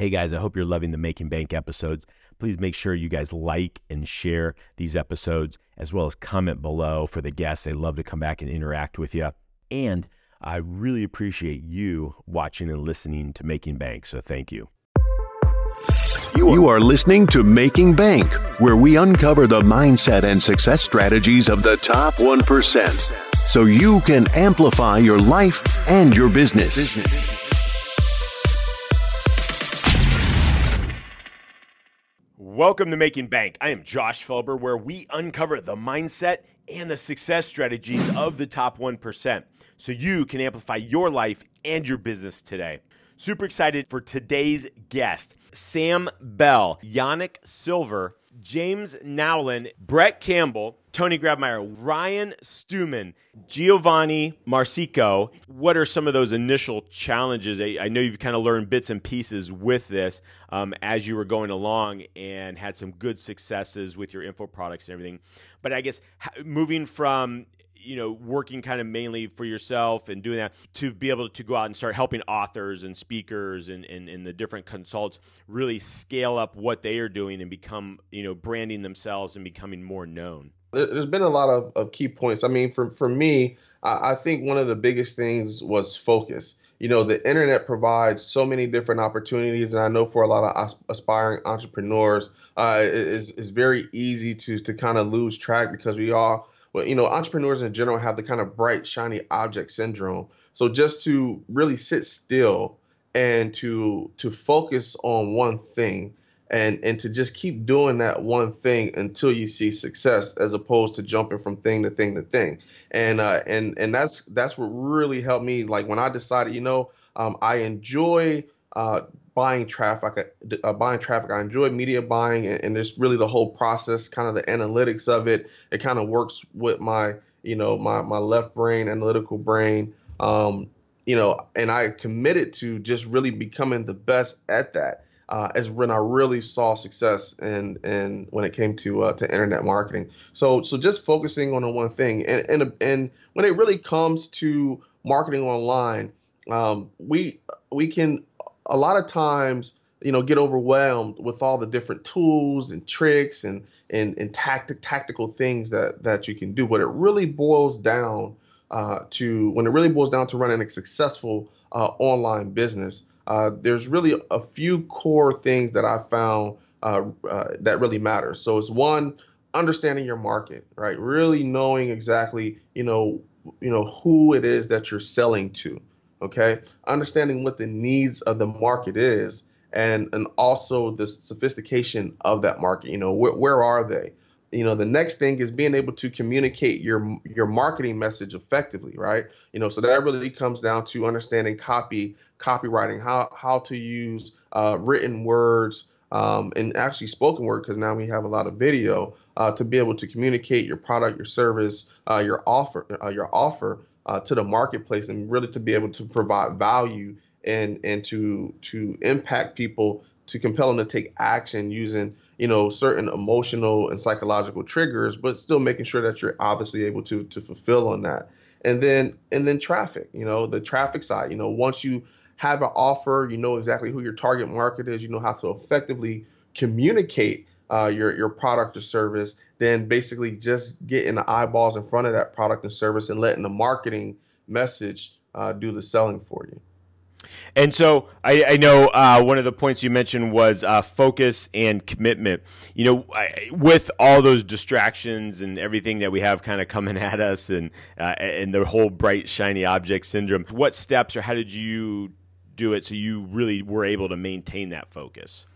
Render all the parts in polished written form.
Hey guys, I hope you're loving the Making Bank episodes. Please make sure you guys like and share these episodes, as well as comment below for the guests. They love to come back and interact with you. And I really appreciate you watching and listening to Making Bank, so thank you. You are listening to Making Bank, where we uncover the mindset and success strategies of the top 1%, so you can amplify your life and your business. Welcome to Making Bank. I am Josh Felber, where we uncover the mindset and the success strategies of the top 1% so you can amplify your life and your business today. Super excited for today's guest, Sam Bell, Yanik Silver, James Nowlin, Brett Campbell, Tony Grebmeier, Ryan Stewman, Gionni Marsico. What are some of those initial challenges? I know you've kind of learned bits and pieces with this as you were going along and had some good successes with your info products and everything. But I guess moving from working kind of mainly for yourself and doing that to be able to go out and start helping authors and speakers and the different consults really scale up what they are doing and become, branding themselves and becoming more known. There's been a lot of key points. I mean, for me, I think one of the biggest things was focus. The internet provides so many different opportunities, and I know for a lot of aspiring entrepreneurs, it's very easy to kind of lose track because we all, entrepreneurs in general have the kind of bright, shiny object syndrome. So just to really sit still and to focus on one thing and to just keep doing that one thing until you see success, as opposed to jumping from thing to thing to thing. And that's what really helped me. Like when I decided, I enjoy buying traffic, I enjoy media buying, and there's really the whole process, kind of the analytics of it. It kind of works with my, my left brain, analytical brain, and I committed to just really becoming the best at that. Is when I really saw success, and when it came to internet marketing. So just focusing on the one thing, and when it really comes to marketing online, we can. A lot of times, get overwhelmed with all the different tools and tricks and tactical things that you can do. But it really boils down to running a successful online business. There's really a few core things that I found that really matter. So it's one, understanding your market, right? Really knowing exactly who it is that you're selling to. Okay, understanding what the needs of the market is, and also the sophistication of that market. Where are they? The next thing is being able to communicate your marketing message effectively, right? So that really comes down to understanding copywriting, how to use written words and actually spoken word, because now we have a lot of video to be able to communicate your product, your service, your offer. To the marketplace, and really to be able to provide value and to impact people, to compel them to take action using, certain emotional and psychological triggers, but still making sure that you're obviously able to fulfill on that. And then traffic, the traffic side, once you have an offer, exactly who your target market is, how to effectively communicate your product or service, then basically just getting the eyeballs in front of that product and service and letting the marketing message do the selling for you. And so I know one of the points you mentioned was focus and commitment. With all those distractions and everything that we have kind of coming at us and the whole bright, shiny object syndrome, what steps or how did you do it so you really were able to maintain that focus?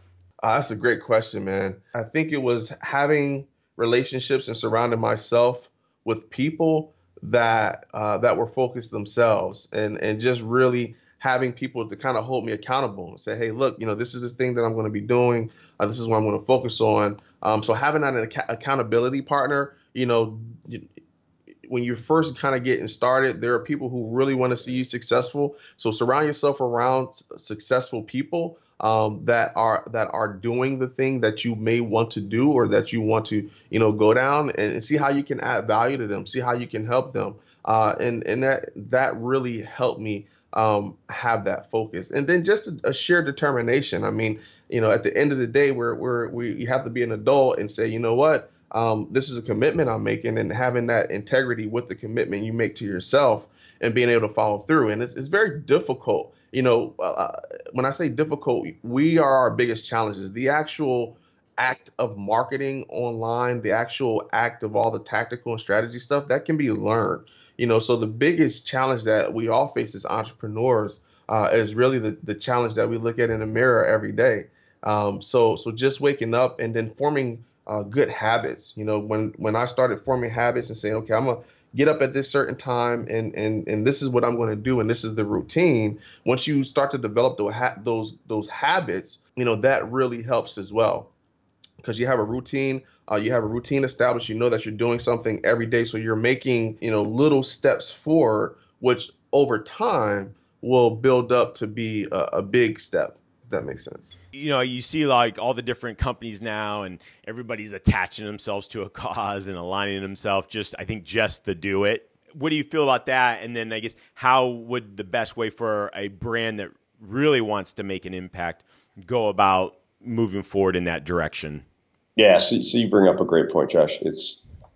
That's a great question, man. I think it was having relationships and surrounding myself with people that were focused themselves, and just really having people to kind of hold me accountable and say, hey, look, this is the thing that I'm going to be doing. This is what I'm going to focus on. So having that accountability partner, when you're first kind of getting started, there are people who really want to see you successful. So surround yourself around successful people that are doing the thing that you may want to do, or that you want to, go down and see how you can add value to them, see how you can help them. And that really helped me have that focus, and then just a sheer determination. I mean, you know, at the end of the day, you have to be an adult and say, you know what, this is a commitment I'm making, and having that integrity with the commitment you make to yourself and being able to follow through. And it's very difficult. You know, when I say difficult, we are our biggest challenges. The actual act of marketing online, the actual act of all the tactical and strategy stuff, that can be learned. You know, so the biggest challenge that we all face as entrepreneurs is really the challenge that we look at in the mirror every day. So just waking up and then forming good habits. You know, when I started forming habits and saying, okay, I'm gonna get up at this certain time and this is what I'm going to do, and this is the routine. Once you start to develop those habits, you know, that really helps as well, because you have a routine. You have a routine established. You know that you're doing something every day, so you're making, you know, little steps forward, which over time will build up to be a big step. If that makes sense. You know, you see like all the different companies now, and everybody's attaching themselves to a cause and aligning themselves. I think just to do it. What do you feel about that? And then I guess how would the best way for a brand that really wants to make an impact go about moving forward in that direction? Yeah, so you bring up a great point, Josh.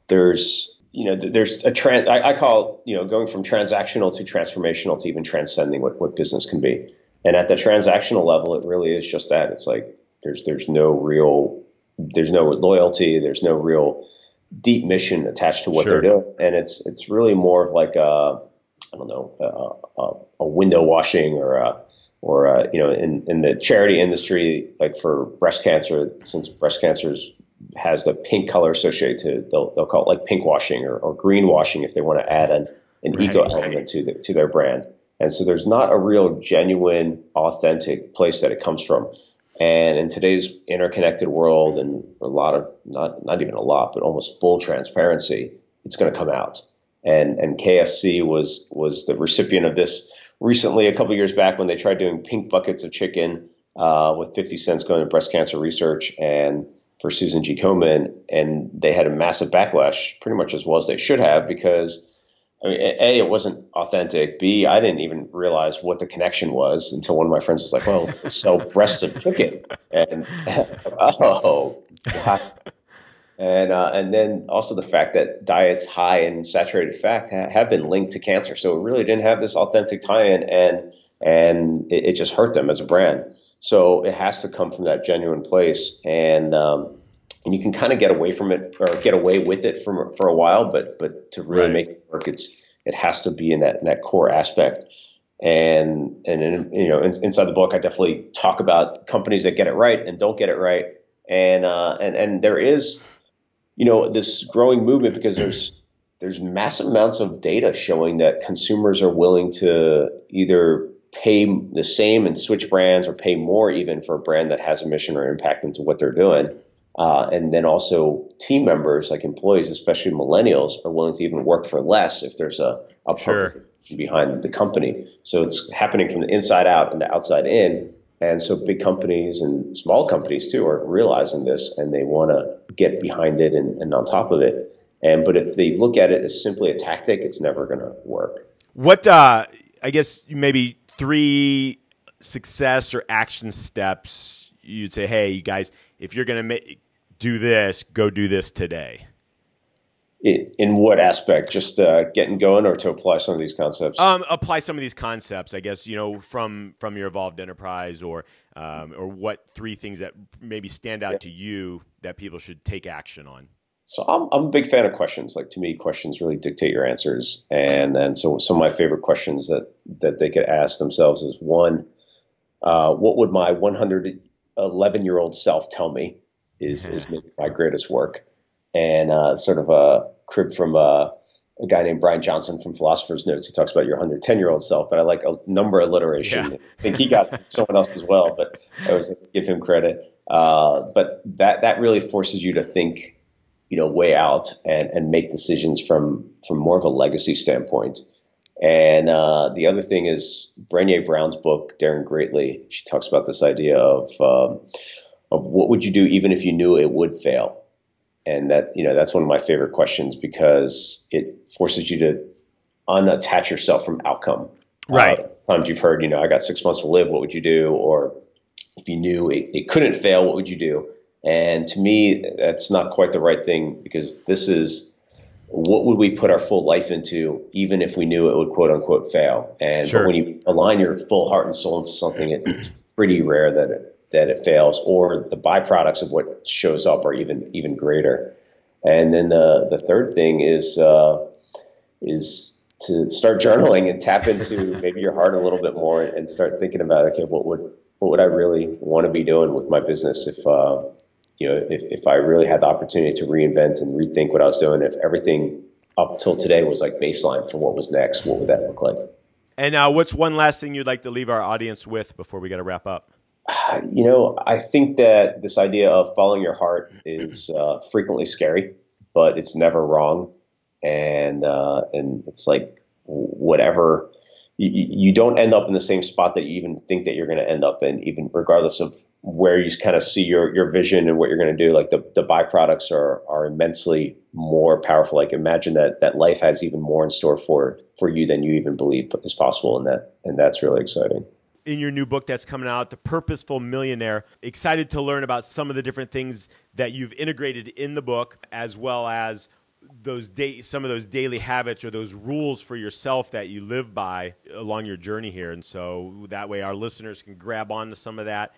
There's a trend. I call it, you know, going from transactional to transformational to even transcending what business can be. And at the transactional level, it really is just that. It's like there's no loyalty, there's no real deep mission attached to what Sure. they're doing, and it's really more of like a window washing or you know, in the charity industry, like for breast cancer, since breast cancer has the pink color associated to it, they'll call it like pink washing or green washing if they want to add an Right. eco element to their brand. And so there's not a real genuine, authentic place that it comes from. And in today's interconnected world and a lot of, not even a lot, but almost full transparency, it's going to come out. And KFC was the recipient of this recently, a couple of years back, when they tried doing pink buckets of chicken with 50 cents going to breast cancer research and for Susan G. Komen. And they had a massive backlash, pretty much as well as they should have, because I mean, A, it wasn't authentic. B, I didn't even realize what the connection was until one of my friends was like, well, we sell breasts of chicken. And, oh, God. And then also the fact that diets high in saturated fat have been linked to cancer. So it really didn't have this authentic tie-in, and it just hurt them as a brand. So it has to come from that genuine place. And you can kind of get away from it or get away with it for a while, but to really Right. make it work, it has to be in that core aspect. And you know, inside the book, I definitely talk about companies that get it right and don't get it right. And there is, you know, this growing movement, because there's massive amounts of data showing that consumers are willing to either pay the same and switch brands, or pay more even for a brand that has a mission or impact into what they're doing. And then also team members, like employees, especially millennials, are willing to even work for less if there's a purpose Sure. behind the company. So it's happening from the inside out and the outside in. And so big companies and small companies too are realizing this, and they want to get behind it and on top of it. But if they look at it as simply a tactic, it's never going to work. What, I guess maybe 3 success or action steps you'd say, hey, you guys, if you're going to do this, go do this today. In what aspect? Just getting going, or to apply some of these concepts? Apply some of these concepts, I guess, you know, from your evolved enterprise, or what 3 things that maybe stand out Yeah. to you that people should take action on. So I'm a big fan of questions. Like, to me, questions really dictate your answers. And then so some of my favorite questions that they could ask themselves is, one, what would my 111-year-old self tell me is maybe my greatest work? And sort of a crib from a guy named Brian Johnson from Philosopher's Notes. He talks about your 110-year-old self, but I like a number alliteration. Yeah. I think he got someone else as well, but I always give him credit. But that really forces you to think, you know, way out and make decisions from more of a legacy standpoint. And the other thing is Brené Brown's book, Daring Greatly. She talks about this idea of what would you do even if you knew it would fail? And that, you know, that's one of my favorite questions, because it forces you to unattach yourself from outcome. Right. Times you've heard, I got 6 months to live, what would you do? Or if you knew it couldn't fail, what would you do? And to me, that's not quite the right thing, because this is, what would we put our full life into, even if we knew it would quote unquote fail? And sure. When you align your full heart and soul into something, it's pretty rare that it fails, or the byproducts of what shows up are even greater. And then the third thing is to start journaling and tap into maybe your heart a little bit more, and start thinking about, okay, what would I really want to be doing with my business if I really had the opportunity to reinvent and rethink what I was doing, if everything up till today was like baseline for what was next, what would that look like? And what's one last thing you'd like to leave our audience with before we got to wrap up? I think that this idea of following your heart is frequently scary, but it's never wrong. And it's like, whatever, you don't end up in the same spot that you even think that you're going to end up in, even regardless of where you kind of see your vision and what you're going to do. Like the byproducts are immensely more powerful. Like, imagine that life has even more in store for you than you even believe is possible. And that's really exciting. In your new book that's coming out, The Purposeful Millionaire, excited to learn about some of the different things that you've integrated in the book, as well as some of those daily habits or those rules for yourself that you live by along your journey here. And so that way our listeners can grab onto some of that,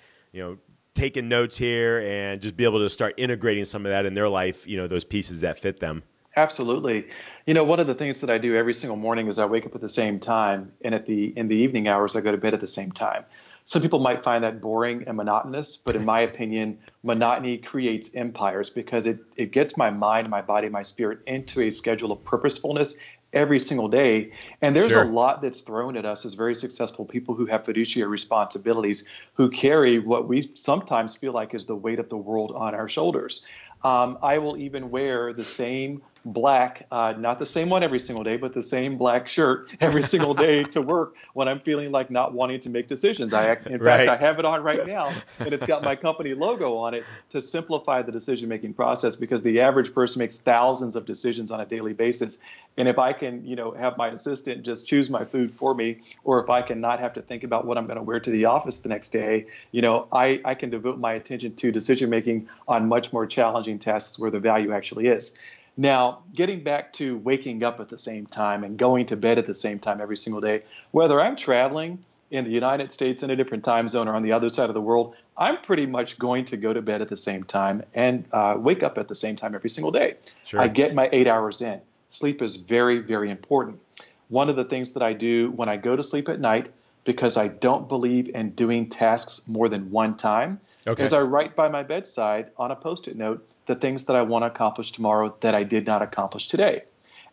taking notes here, and just be able to start integrating some of that in their life, those pieces that fit them. Absolutely. One of the things that I do every single morning is I wake up at the same time, and in the evening hours, I go to bed at the same time. Some people might find that boring and monotonous, but in my opinion, monotony creates empires, because it gets my mind, my body, my spirit into a schedule of purposefulness every single day. And there's sure. a lot that's thrown at us as very successful people who have fiduciary responsibilities, who carry what we sometimes feel like is the weight of the world on our shoulders. I will even wear the same black, not the same one every single day, but the same black shirt every single day to work when I'm feeling like not wanting to make decisions. In fact, I have it on right now, and it's got my company logo on it to simplify the decision-making process, because the average person makes thousands of decisions on a daily basis. And if I can, have my assistant just choose my food for me, or if I can not have to think about what I'm going to wear to the office the next day, I can devote my attention to decision-making on much more challenging tasks where the value actually is. Now, getting back to waking up at the same time and going to bed at the same time every single day, whether I'm traveling in the United States in a different time zone or on the other side of the world, I'm pretty much going to go to bed at the same time and wake up at the same time every single day. Sure. I get my 8 hours in. Sleep is very, very important. One of the things that I do when I go to sleep at night, because I don't believe in doing tasks more than one time, is I write by my bedside on a Post-it note the things that I want to accomplish tomorrow that I did not accomplish today.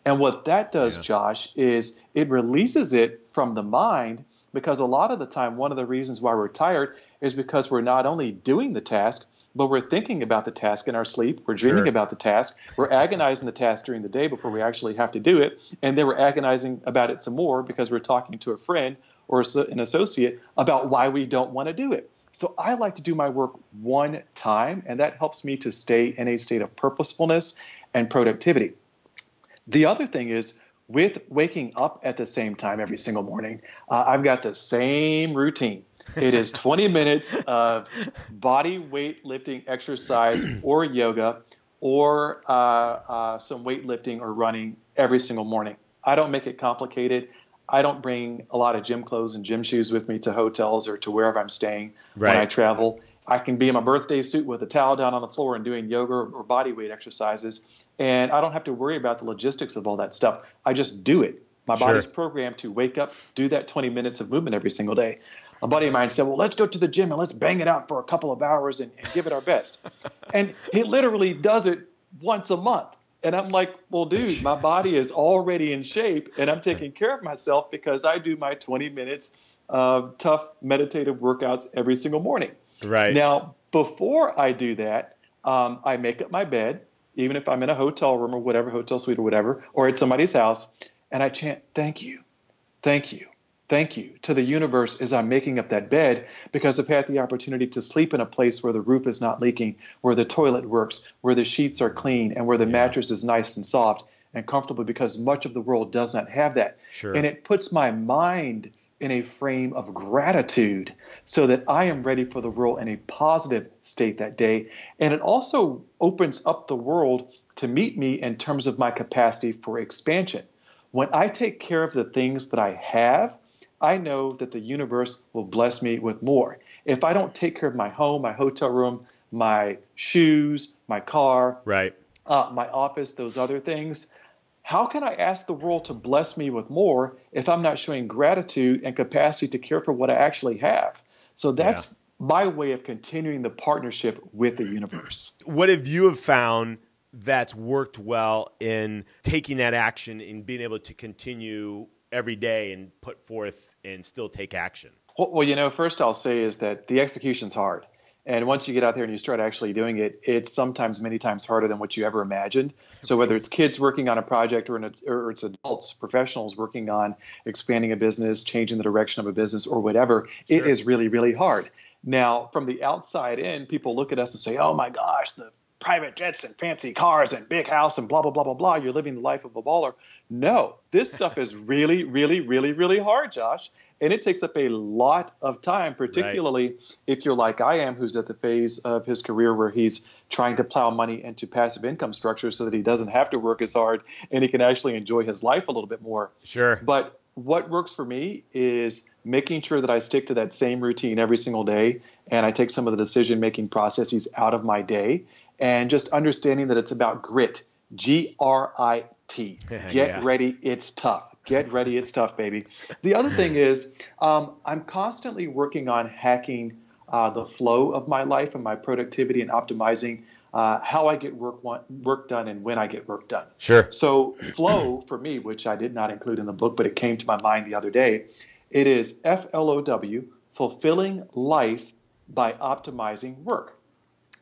And what that does, Josh, is it releases it from the mind, because a lot of the time, one of the reasons why we're tired is because we're not only doing the task, but we're thinking about the task in our sleep. We're dreaming about the task. We're agonizing the task during the day before we actually have to do it. And then we're agonizing about it some more because we're talking to a friend or an associate about why we don't want to do it. So I like to do my work one time, and that helps me to stay in a state of purposefulness and productivity. The other thing is, with waking up at the same time every single morning, I've got the same routine. It is 20 minutes of body weight lifting exercise or yoga, or some weightlifting or running every single morning. I don't make it complicated. I don't bring a lot of gym clothes and gym shoes with me to hotels or to wherever I'm staying when I travel. I can be in my birthday suit with a towel down on the floor and doing yoga or body weight exercises, and I don't have to worry about the logistics of all that stuff. I just do it. My body's programmed to wake up, do that 20 minutes of movement every single day. A buddy of mine said, well, let's go to the gym and let's bang it out for a couple of hours and give it our best. And he literally does it once a month. And I'm like, well, dude, my body is already in shape, and I'm taking care of myself because I do my 20 minutes of tough meditative workouts every single morning. Right. Now, before I do that, I make up my bed, even if I'm in a hotel room or whatever, hotel suite or whatever, or at somebody's house, and I chant, thank you, thank you, thank you, to the universe as I'm making up that bed, because I've had the opportunity to sleep in a place where the roof is not leaking, where the toilet works, where the sheets are clean, and where the mattress is nice and soft and comfortable, because much of the world does not have that. Sure. And it puts my mind in a frame of gratitude so that I am ready for the world in a positive state that day. And it also opens up the world to meet me in terms of my capacity for expansion. When I take care of the things that I have, I know that the universe will bless me with more. If I don't take care of my home, my hotel room, my shoes, my car, right, my office, those other things, how can I ask the world to bless me with more if I'm not showing gratitude and capacity to care for what I actually have? So that's my way of continuing the partnership with the universe. What have you found that's worked well in taking that action and being able to continue every day and put forth and still take action? Well, you know, first I'll say is that the execution's hard. And once you get out there and you start actually doing it, it's sometimes many times harder than what you ever imagined. So whether it's kids working on a project or it's adults, professionals working on expanding a business, changing the direction of a business or whatever, it is really, really hard. Now, from the outside in, people look at us and say, oh, my gosh, the private jets and fancy cars and big house and blah, blah, blah, blah, blah. You're living the life of a baller. No, this stuff is really, really, really, really hard, Josh. And it takes up a lot of time, particularly if you're like I am, who's at the phase of his career where he's trying to plow money into passive income structures so that he doesn't have to work as hard and he can actually enjoy his life a little bit more. Sure. But what works for me is making sure that I stick to that same routine every single day and I take some of the decision-making processes out of my day and just understanding that it's about grit, G-R-I-T, get ready, it's tough. Get ready, it's tough, baby. The other thing is I'm constantly working on hacking the flow of my life and my productivity and optimizing how I get work done and when I get work done. Sure. So flow for me, which I did not include in the book, but it came to my mind the other day, it is F-L-O-W, fulfilling life by optimizing work.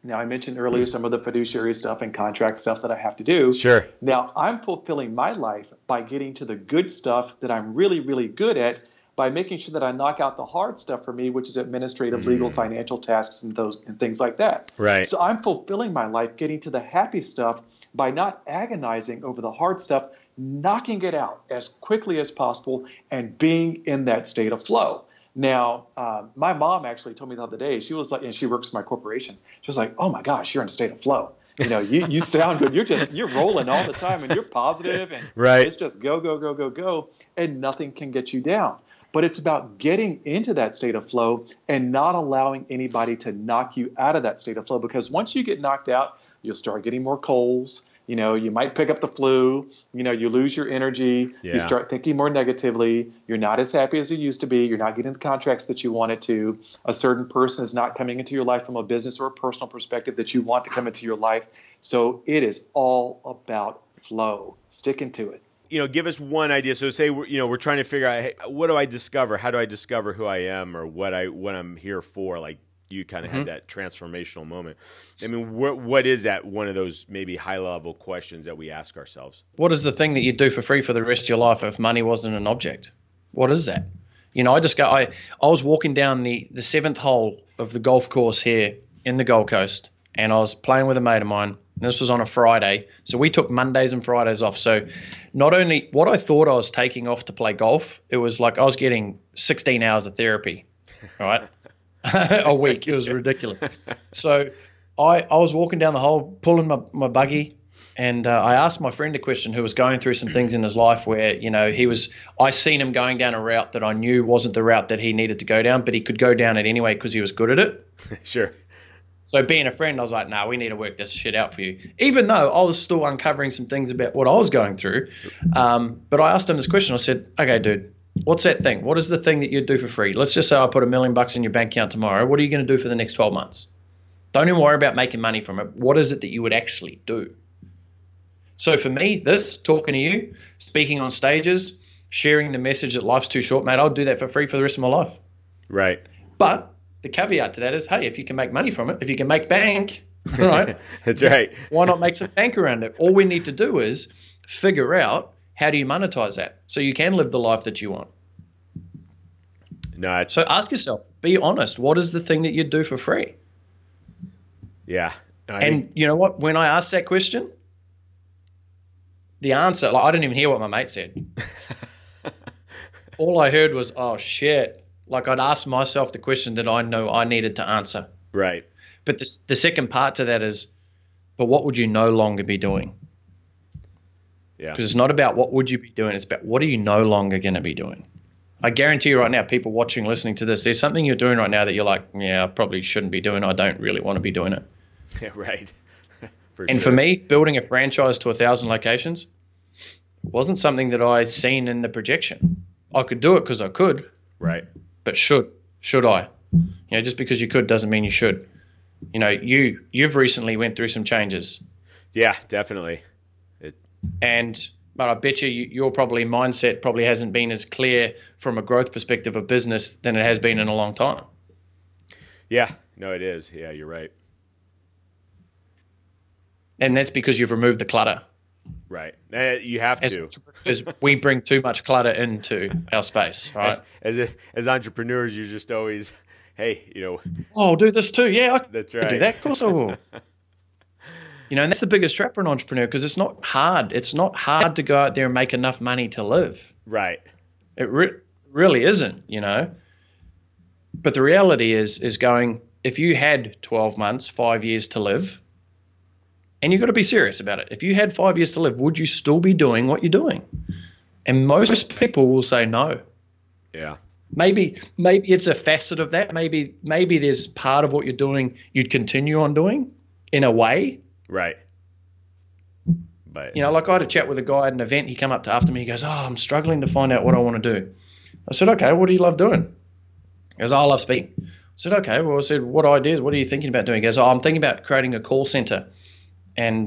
Now, I mentioned earlier some of the fiduciary stuff and contract stuff that I have to do. Sure. Now, I'm fulfilling my life by getting to the good stuff that I'm really, really good at by making sure that I knock out the hard stuff for me, which is administrative, legal, financial tasks and those and things like that. Right. So I'm fulfilling my life, getting to the happy stuff by not agonizing over the hard stuff, knocking it out as quickly as possible and being in that state of flow. Now, my mom actually told me the other day, she was like, and she works for my corporation. She was like, oh my gosh, you're in a state of flow. You know, you sound good. You're rolling all the time and you're positive and it's just go, go, go, go, go. And nothing can get you down. But it's about getting into that state of flow and not allowing anybody to knock you out of that state of flow. Because once you get knocked out, you'll start getting more colds. You know, you might pick up the flu, you know, you lose your energy, you start thinking more negatively, you're not as happy as you used to be, you're not getting the contracts that you wanted to, a certain person is not coming into your life from a business or a personal perspective that you want to come into your life. So it is all about flow, sticking to it. You know, give us one idea. So say, you know, we're trying to figure out, hey, what do I discover? How do I discover who I am or what I'm here for? Like, you kind of had that transformational moment. I mean, what is that one of those maybe high-level questions that we ask ourselves? What is the thing that you'd do for free for the rest of your life if money wasn't an object? What is that? You know, I was walking down the seventh hole of the golf course here in the Gold Coast, and I was playing with a mate of mine, and this was on a Friday. So we took Mondays and Fridays off. So not only what I thought I was taking off to play golf, it was like I was getting 16 hours of therapy, right? A week. It was ridiculous. So I was walking down the hole, pulling my buggy, and I asked my friend a question who was going through some things in his life where, you know, I seen him going down a route that I knew wasn't the route that he needed to go down, but he could go down it anyway because he was good at it. Sure. So being a friend, I was like, nah, we need to work this shit out for you. Even though I was still uncovering some things about what I was going through. But I asked him this question. I said, okay, dude. What's that thing? What is the thing that you'd do for free? Let's just say I put $1 million in your bank account tomorrow. What are you going to do for the next 12 months? Don't even worry about making money from it. What is it that you would actually do? So for me, this, talking to you, speaking on stages, sharing the message that life's too short, mate, I'll do that for free for the rest of my life. Right. But the caveat to that is, hey, if you can make money from it, if you can make bank, right? That's right. Why not make some bank around it? All we need to do is figure out, how do you monetize that so you can live the life that you want? No. So ask yourself, be honest. What is the thing that you'd do for free? Yeah. And you know what? When I asked that question, the answer, like I didn't even hear what my mate said. all I heard was, oh, shit. Like, I'd asked myself the question that I know I needed to answer. Right. But the second part to that is, but what would you no longer be doing? Yeah. Because it's not about what would you be doing. It's about what are you no longer going to be doing? I guarantee you right now, people watching, listening to this, there's something you're doing right now that you're like, yeah, I probably shouldn't be doing. I don't really want to be doing it. Yeah, right. For me, building a franchise to 1,000 locations wasn't something that I seen in the projection. I could do it because I could. Right. But should I? You know, just because you could doesn't mean you should. You know, you've recently went through some changes. Yeah, definitely. But I bet you your mindset hasn't been as clear from a growth perspective of business than it has been in a long time. Yeah, no, it is. Yeah, you're right. And that's because you've removed the clutter. Right. You have to. Because we bring too much clutter into our space, right? As entrepreneurs, you're just always, hey, you know. Oh, I'll do this too. Yeah, that's right. Do that. Of course I will. You know, and that's the biggest trap for an entrepreneur because it's not hard. It's not hard to go out there and make enough money to live. Right. It really isn't, you know. But the reality is going, if you had 12 months, 5 years to live, and you've got to be serious about it. If you had 5 years to live, would you still be doing what you're doing? And most people will say no. Yeah. Maybe it's a facet of that. Maybe there's part of what you're doing you'd continue on doing in a way. Right. But you know, like I had a chat with a guy at an event. He came up to after me. He goes, oh, I'm struggling to find out what I want to do. I said, okay, what do you love doing? He goes, oh, I love speaking. I said, okay. Well, I said, what ideas? What are you thinking about doing? He goes, oh, I'm thinking about creating a call center and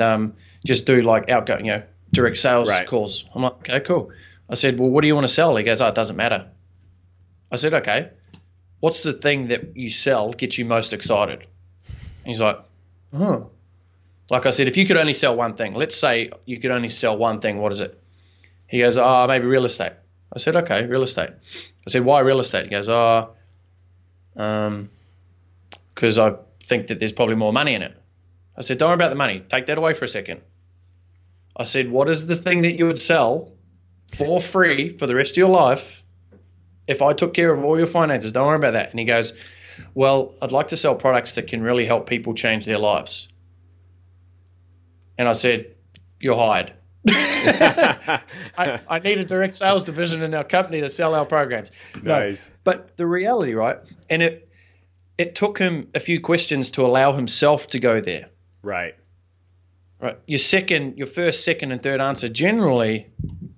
just do like outgoing, you know, direct sales calls. I'm like, okay, cool. I said, well, what do you want to sell? He goes, oh, it doesn't matter. I said, okay, what's the thing that you sell gets you most excited? And he's like, oh. Like I said, if you could only sell one thing, let's say you could only sell one thing, what is it? He goes, oh, maybe real estate. I said, okay, real estate. I said, why real estate? He goes, oh, because I think that there's probably more money in it. I said, don't worry about the money. Take that away for a second. I said, what is the thing that you would sell for free for the rest of your life if I took care of all your finances? Don't worry about that. And he goes, well, I'd like to sell products that can really help people change their lives. And I said, you're hired. I need a direct sales division in our company to sell our programs. Nice. No, but the reality, right? And it took him a few questions to allow himself to go there. Right. Right. Your first, second, and third answer generally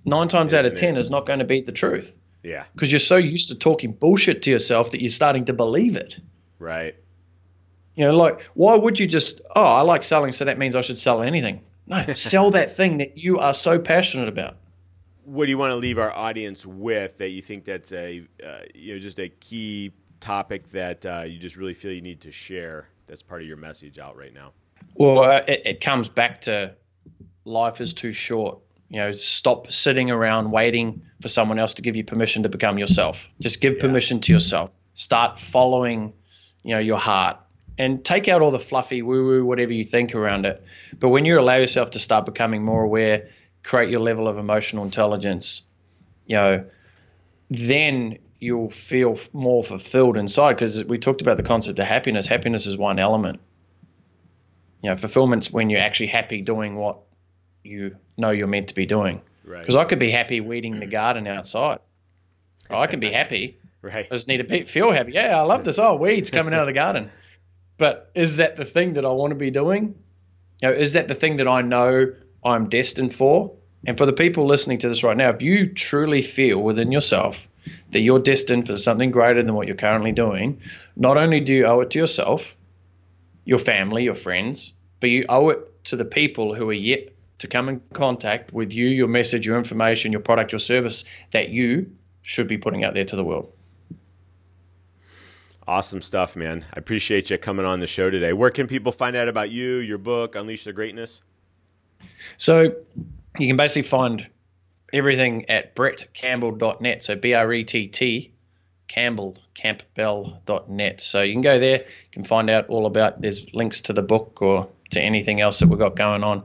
9 times out of 10 is not going to be the truth. Yeah. Because you're so used to talking bullshit to yourself that you're starting to believe it. Right. You know, like, why would you just, oh, I like selling, so that means I should sell anything. No, sell that thing that you are so passionate about. What do you want to leave our audience with that you think that's just a key topic that you just really feel you need to share that's part of your message out right now? Well, it comes back to life is too short. You know, stop sitting around waiting for someone else to give you permission to become yourself. Just give permission to yourself. Start following, you know, your heart. And take out all the fluffy woo-woo, whatever you think around it. But when you allow yourself to start becoming more aware, create your level of emotional intelligence, you know, then you'll feel more fulfilled inside because we talked about the concept of happiness. Happiness is one element. You know, fulfillment's when you're actually happy doing what you know you're meant to be doing. Right. Because I could be happy weeding the garden outside. Or I can be happy. Right. I just need to feel happy. Yeah, I love this. Oh, weeds coming out of the garden. But is that the thing that I want to be doing? You know, is that the thing that I know I'm destined for? And for the people listening to this right now, if you truly feel within yourself that you're destined for something greater than what you're currently doing, not only do you owe it to yourself, your family, your friends, but you owe it to the people who are yet to come in contact with you, your message, your information, your product, your service that you should be putting out there to the world. Awesome stuff, man. I appreciate you coming on the show today. Where can people find out about you, your book, Unleash the Greatness? So you can basically find everything at brettcampbell.net. So B-R-E-T-T, Campbell.net. So you can go there. You can find out all about, there's links to the book or to anything else that we've got going on.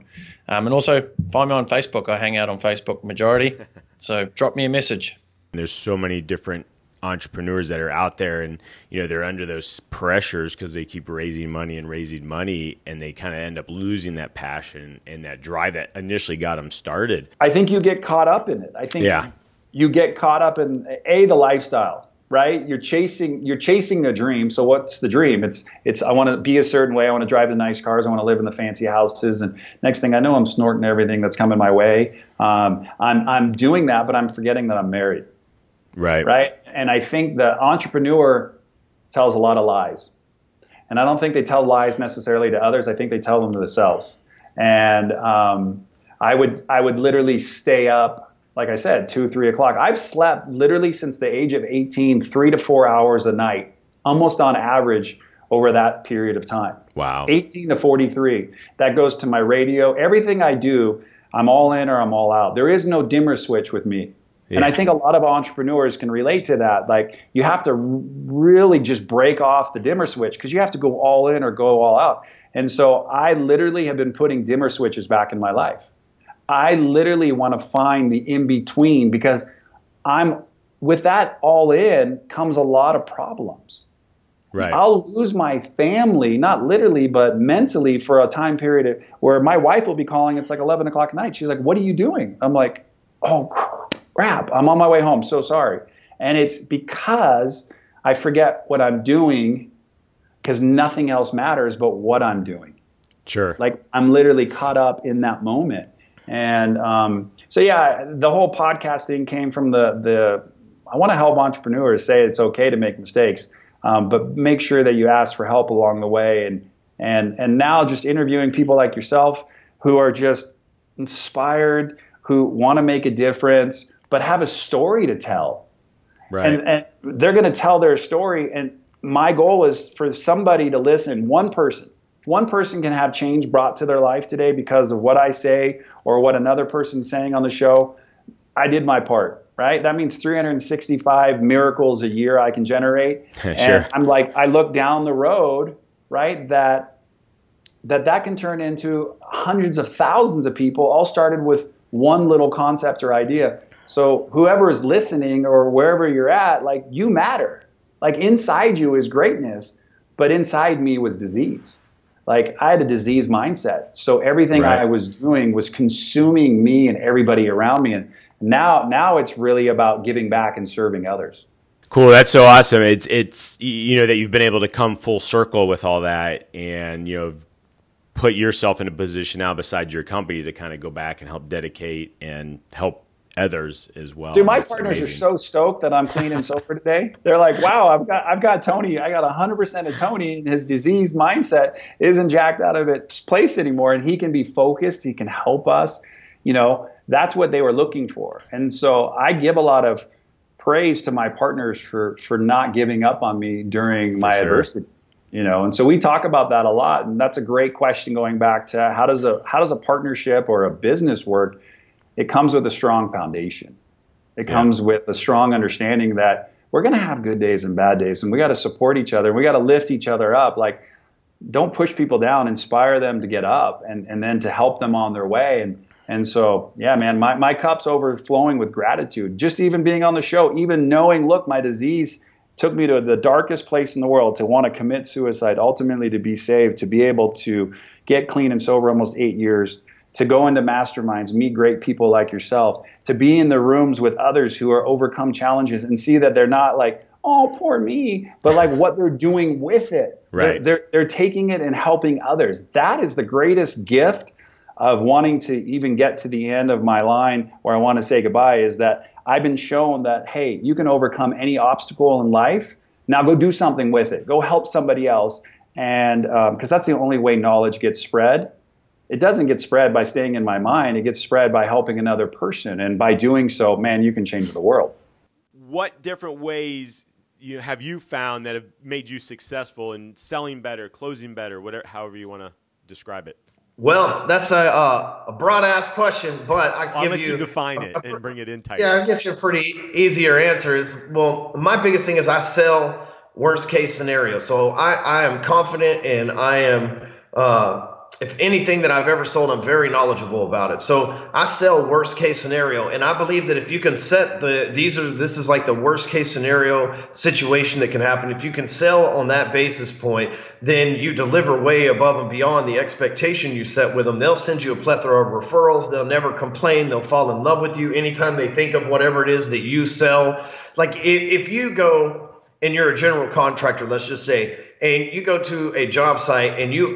And also find me on Facebook. I hang out on Facebook majority. So drop me a message. And there's so many different entrepreneurs that are out there, and you know, they're under those pressures because they keep raising money, and they kind of end up losing that passion and that drive that initially got them started. I think you get caught up in it. I think you get caught up in the lifestyle, right? You're chasing a dream. So what's the dream? It's I want to be a certain way. I want to drive the nice cars. I want to live in the fancy houses. And next thing I know, I'm snorting everything that's coming my way. I'm doing that, but I'm forgetting that I'm married. Right. And I think the entrepreneur tells a lot of lies. And I don't think they tell lies necessarily to others. I think they tell them to themselves. And I would literally stay up, like I said, 2, 3 o'clock. I've slept literally since the age of 18, 3 to 4 hours a night, almost on average over that period of time. Wow. 18 to 43. That goes to my radio. Everything I do, I'm all in or I'm all out. There is no dimmer switch with me. Yeah. And I think a lot of entrepreneurs can relate to that. Like, you have to really just break off the dimmer switch because you have to go all in or go all out. And so I literally have been putting dimmer switches back in my life. I literally want to find the in-between, because with that all in comes a lot of problems. Right. I'll lose my family, not literally, but mentally, for a time period where my wife will be calling. It's like 11 o'clock at night. She's like, "What are you doing?" I'm like, "Oh, crap, I'm on my way home, so sorry." And it's because I forget what I'm doing, because nothing else matters but what I'm doing. Sure. Like, I'm literally caught up in that moment. And so, yeah, the whole podcasting came from I want to help entrepreneurs say it's okay to make mistakes, but make sure that you ask for help along the way. And now just interviewing people like yourself who are just inspired, who want to make a difference, but have a story to tell. Right. And they're going to tell their story. And my goal is for somebody to listen, one person. One person can have change brought to their life today because of what I say or what another person's saying on the show. I did my part, right? That means 365 miracles a year I can generate. Sure. And I'm like, I look down the road, right, that can turn into hundreds of thousands of people, all started with one little concept or idea. So whoever is listening or wherever you're at, like, you matter. Like, inside you is greatness, but inside me was disease. Like, I had a disease mindset. So everything I was doing was consuming me and everybody around me. And now it's really about giving back and serving others. Cool. That's so awesome. It's you know, that you've been able to come full circle with all that, and, you know, put yourself in a position now beside your company to kind of go back and help dedicate and help others as well. Dude, my partners are so stoked that I'm clean and sober today. They're like, "Wow, I've got Tony. I got 100% of Tony, and his disease mindset isn't jacked out of its place anymore. And he can be focused. He can help us." You know, that's what they were looking for. And so I give a lot of praise to my partners for not giving up on me during my adversity. You know, and so we talk about that a lot. And that's a great question, going back to how does a partnership or a business work? It comes with a strong foundation. It comes with a strong understanding that we're going to have good days and bad days, and we got to support each other. We got to lift each other up. Like, don't push people down, inspire them to get up, and then to help them on their way. And so, yeah, man, my cup's overflowing with gratitude. Just even being on the show, even knowing, look, my disease took me to the darkest place in the world, to want to commit suicide, ultimately to be saved, to be able to get clean and sober almost 8 years, to go into masterminds, meet great people like yourself, to be in the rooms with others who are overcome challenges and see that they're not like, "Oh, poor me," but like what they're doing with it. Right. They're taking it and helping others. That is the greatest gift of wanting to even get to the end of my line where I want to say goodbye, is that I've been shown that, hey, you can overcome any obstacle in life. Now go do something with it. Go help somebody else. And because that's the only way knowledge gets spread. It doesn't get spread by staying in my mind. It gets spread by helping another person. And by doing so, man, you can change the world. What different ways have you found that have made you successful in selling better, closing better, whatever, however you want to describe it? Well, that's a broad-ass question, but I'll let you define it and bring it in tight. Yeah, I'll give you a pretty easier answer. Well, my biggest thing is I sell worst-case scenario. So I am confident, and I am if anything that I've ever sold, I'm very knowledgeable about it. So I sell worst case scenario. And I believe that if you can set this is like the worst case scenario situation that can happen. If you can sell on that basis point, then you deliver way above and beyond the expectation you set with them. They'll send you a plethora of referrals. They'll never complain. They'll fall in love with you anytime they think of whatever it is that you sell. Like if you go and you're a general contractor, let's just say, and you go to a job site and you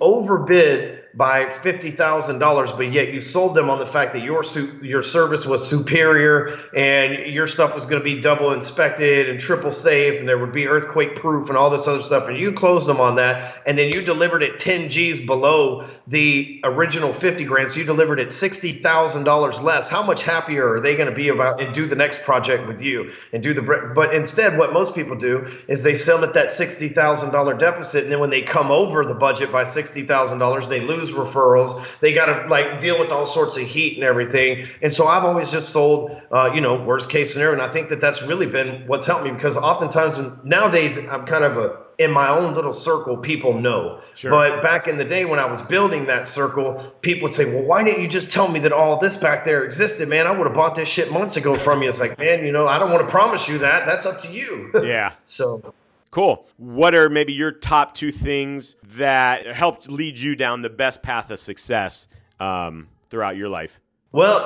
overbid by $50,000, but yet you sold them on the fact that your service was superior and your stuff was going to be double inspected and triple safe and there would be earthquake proof and all this other stuff, and you closed them on that, and then you delivered it 10 G's below the original 50 grand, so you delivered it $60,000 less. How much happier are they going to be about and do the next project with you and do the? But instead, what most people do is they sell at that $60,000 deficit, and then when they come over the budget by $60,000, they lose referrals. They got to like deal with all sorts of heat and everything. And so I've always just sold, worst case scenario. And I think that that's really been what's helped me, because oftentimes nowadays I'm kind of in my own little circle, people know. Sure. But back in the day when I was building that circle, people would say, well, why didn't you just tell me that all this back there existed, man? I would have bought this shit months ago from you. It's like, man, I don't want to promise you that. That's up to you. Yeah. So cool. What are maybe your top two things that helped lead you down the best path of success throughout your life? Well,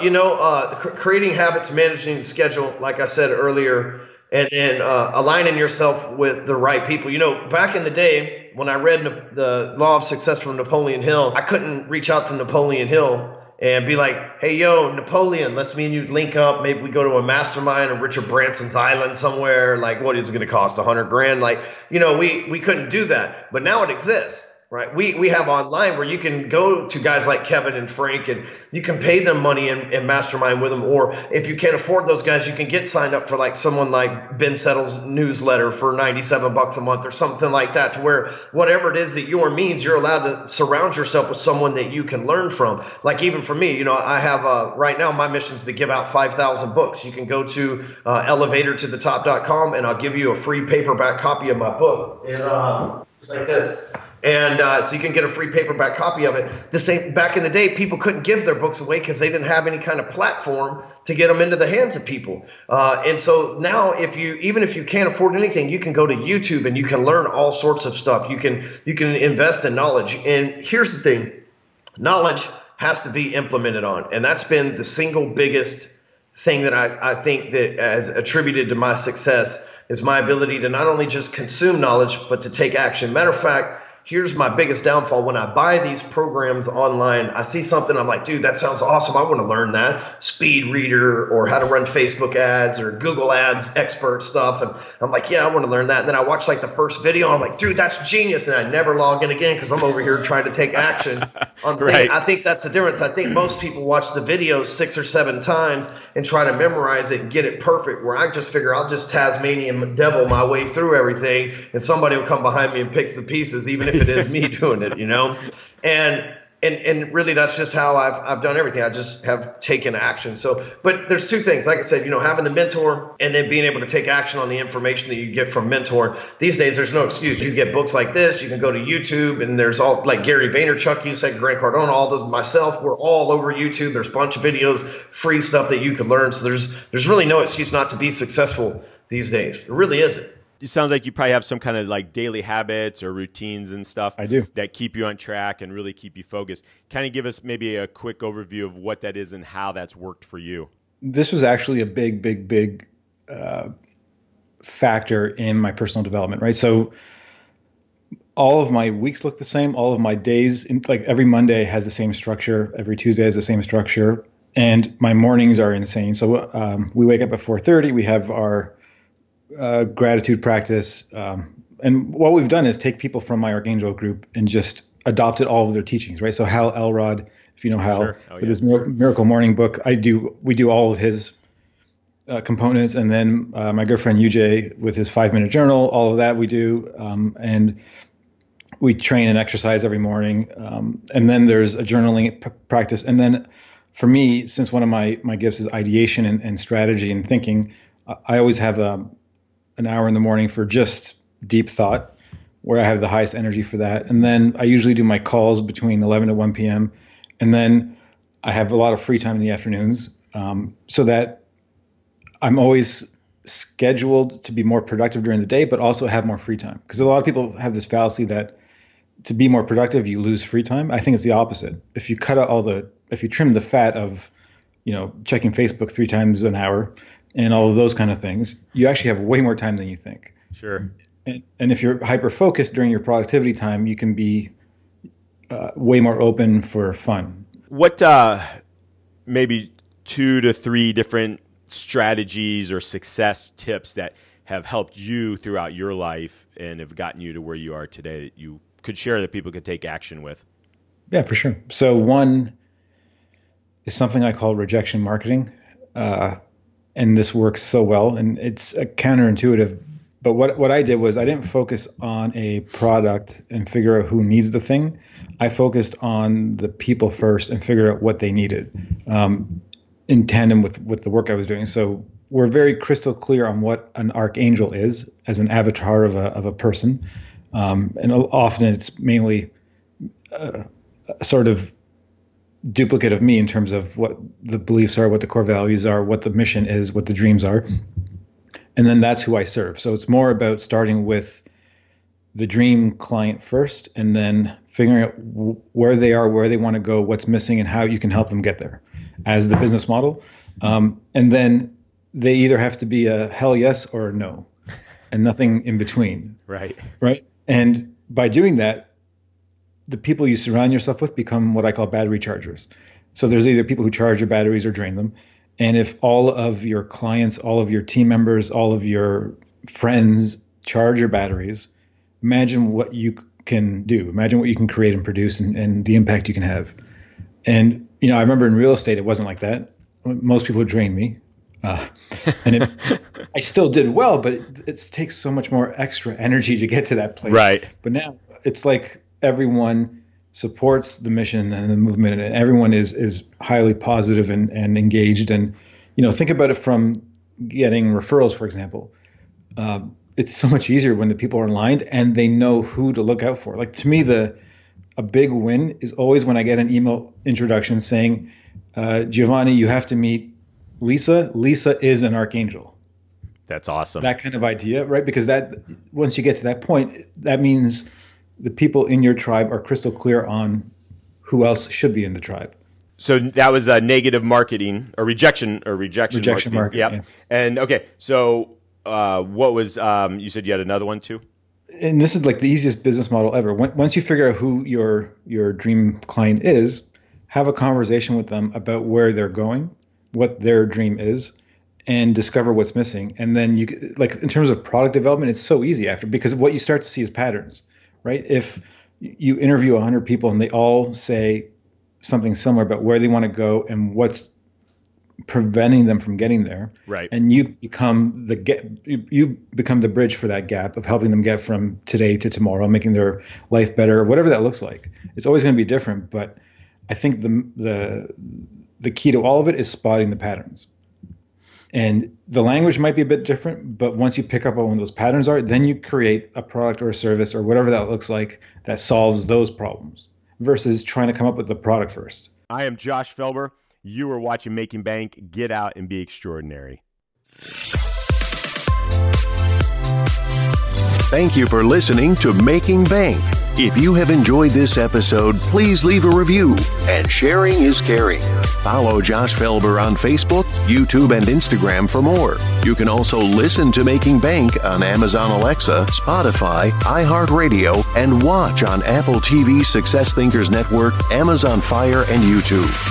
creating habits, managing the schedule, like I said earlier, and then aligning yourself with the right people. Back in the day when I read the Law of Success from Napoleon Hill, I couldn't reach out to Napoleon Hill and be like, hey, yo, Napoleon, let's me and you link up. Maybe we go to a mastermind on Richard Branson's island somewhere. Like, what is it going to cost? $100 grand? Like, we couldn't do that. But now it exists, right? We have online where you can go to guys like Kevin and Frank, and you can pay them money and mastermind with them. Or if you can't afford those guys, you can get signed up for like someone like Ben Settle's newsletter for $97 a month or something like that, to where whatever it is that your means, you're allowed to surround yourself with someone that you can learn from. Like even for me, I have right now my mission is to give out 5,000 books. You can go to elevatortothetop.com and I'll give you a free paperback copy of my book. And it's like this. And so you can get a free paperback copy of it. The same back in the day, people couldn't give their books away because they didn't have any kind of platform to get them into the hands of people. And so now, even if you can't afford anything, you can go to YouTube and you can learn all sorts of stuff. You can invest in knowledge. And here's the thing: knowledge has to be implemented on, and that's been the single biggest thing that I think that has attributed to my success is my ability to not only just consume knowledge but to take action. Matter of fact, here's my biggest downfall. When I buy these programs online, I see something, I'm like, dude, that sounds awesome. I want to learn that. Speed reader or how to run Facebook ads or Google ads expert stuff. And I'm like, yeah, I want to learn that. And then I watch like the first video and I'm like, dude, that's genius. And I never log in again because I'm over here trying to take action on the right thing. I think that's the difference. I think most people watch the videos 6 or 7 times and try to memorize it and get it perfect, where I just figure I'll just Tasmanian devil my way through everything and somebody will come behind me and pick the pieces, even if it is me doing it, and really that's just how I've done everything. I just have taken action. So, but there's two things, like I said, having the mentor and then being able to take action on the information that you get from mentor. These days, there's no excuse. You get books like this. You can go to YouTube, and there's all like Gary Vaynerchuk, you said Grant Cardone, all those, myself, we're all over YouTube. There's a bunch of videos, free stuff that you can learn. So there's really no excuse not to be successful these days. It really isn't. It sounds like you probably have some kind of like daily habits or routines and stuff. I do. That keep you on track and really keep you focused. Kind of give us maybe a quick overview of what that is and how that's worked for you. This was actually a big factor in my personal development, right? So all of my weeks look the same. All of my days, like every Monday has the same structure. Every Tuesday has the same structure. And my mornings are insane. So we wake up at 4:30. We have our gratitude practice. And what we've done is take people from my Archangel group and just adopted all of their teachings, right? So Hal Elrod, if you know Hal, sure. Oh, with his Miracle Morning book, we do all of his components. And then my good friend UJ with his 5-minute journal, all of that we do. And we train and exercise every morning. And then there's a journaling practice. And then for me, since one of my gifts is ideation and strategy and thinking, I always have an hour in the morning for just deep thought. where I have the highest energy for that. And then I usually do my calls between 11 to 1 p.m. And then I have a lot of free time in the afternoons, so that I'm always scheduled to be more productive during the day, but also have more free time. Because a lot of people have this fallacy that to be more productive, you lose free time. I think it's the opposite. If you cut out if you trim the fat of, checking Facebook 3 times an hour and all of those kind of things, you actually have way more time than you think. Sure. And if you're hyper-focused during your productivity time, you can be way more open for fun. What maybe 2 to 3 different strategies or success tips that have helped you throughout your life and have gotten you to where you are today that you could share that people could take action with? Yeah, for sure. So one is something I call rejection marketing. And this works so well, and it's a counterintuitive. But what I did was I didn't focus on a product and figure out who needs the thing. I focused on the people first and figure out what they needed, in tandem with the work I was doing. So we're very crystal clear on what an archangel is as an avatar of a person. And often it's mainly sort of duplicate of me in terms of what the beliefs are, what the core values are, what the mission is, what the dreams are. And then that's who I serve. So it's more about starting with the dream client first and then figuring out where they are, where they want to go, what's missing, and how you can help them get there as the business model. And then they either have to be a hell yes or no and nothing in between. Right. Right. And by doing that, the people you surround yourself with become what I call battery chargers. So there's either people who charge your batteries or drain them. And if all of your clients, all of your team members, all of your friends charge your batteries, imagine what you can do. Imagine what you can create and produce and the impact you can have. And, I remember in real estate, it wasn't like that. Most people drained me. I still did well, but it takes so much more extra energy to get to that place. Right. But now it's like everyone supports the mission and the movement, and everyone is highly positive and engaged. And, think about it from getting referrals, for example. It's so much easier when the people are aligned and they know who to look out for. Like, to me, a big win is always when I get an email introduction saying, Giovanni, you have to meet Lisa. Lisa is an archangel. That's awesome. That kind of idea, right? Because once you get to that point, that means the people in your tribe are crystal clear on who else should be in the tribe. So that was a negative marketing or rejection marketing. Yep. Yeah. And okay. So, what was, you said you had another one too? And this is like the easiest business model ever. Once you figure out who your dream client is, have a conversation with them about where they're going, what their dream is, and discover what's missing. And then you, like, in terms of product development, it's so easy after, because what you start to see is patterns. Right? If you interview 100 people and they all say something similar about where they want to go and what's preventing them from getting there, right? And you become the bridge for that gap of helping them get from today to tomorrow, making their life better, whatever that looks like. It's always going to be different, but I think the key to all of it is spotting the patterns. And the language might be a bit different, but once you pick up on what those patterns are, then you create a product or a service or whatever that looks like that solves those problems versus trying to come up with the product first. I am Josh Felber. You are watching Making Bank. Get out and be extraordinary. Thank you for listening to Making Bank. If you have enjoyed this episode, please leave a review. And sharing is caring. Follow Josh Felber on Facebook, YouTube, and Instagram for more. You can also listen to Making Bank on Amazon Alexa, Spotify, iHeartRadio, and watch on Apple TV, Success Thinkers Network, Amazon Fire, and YouTube.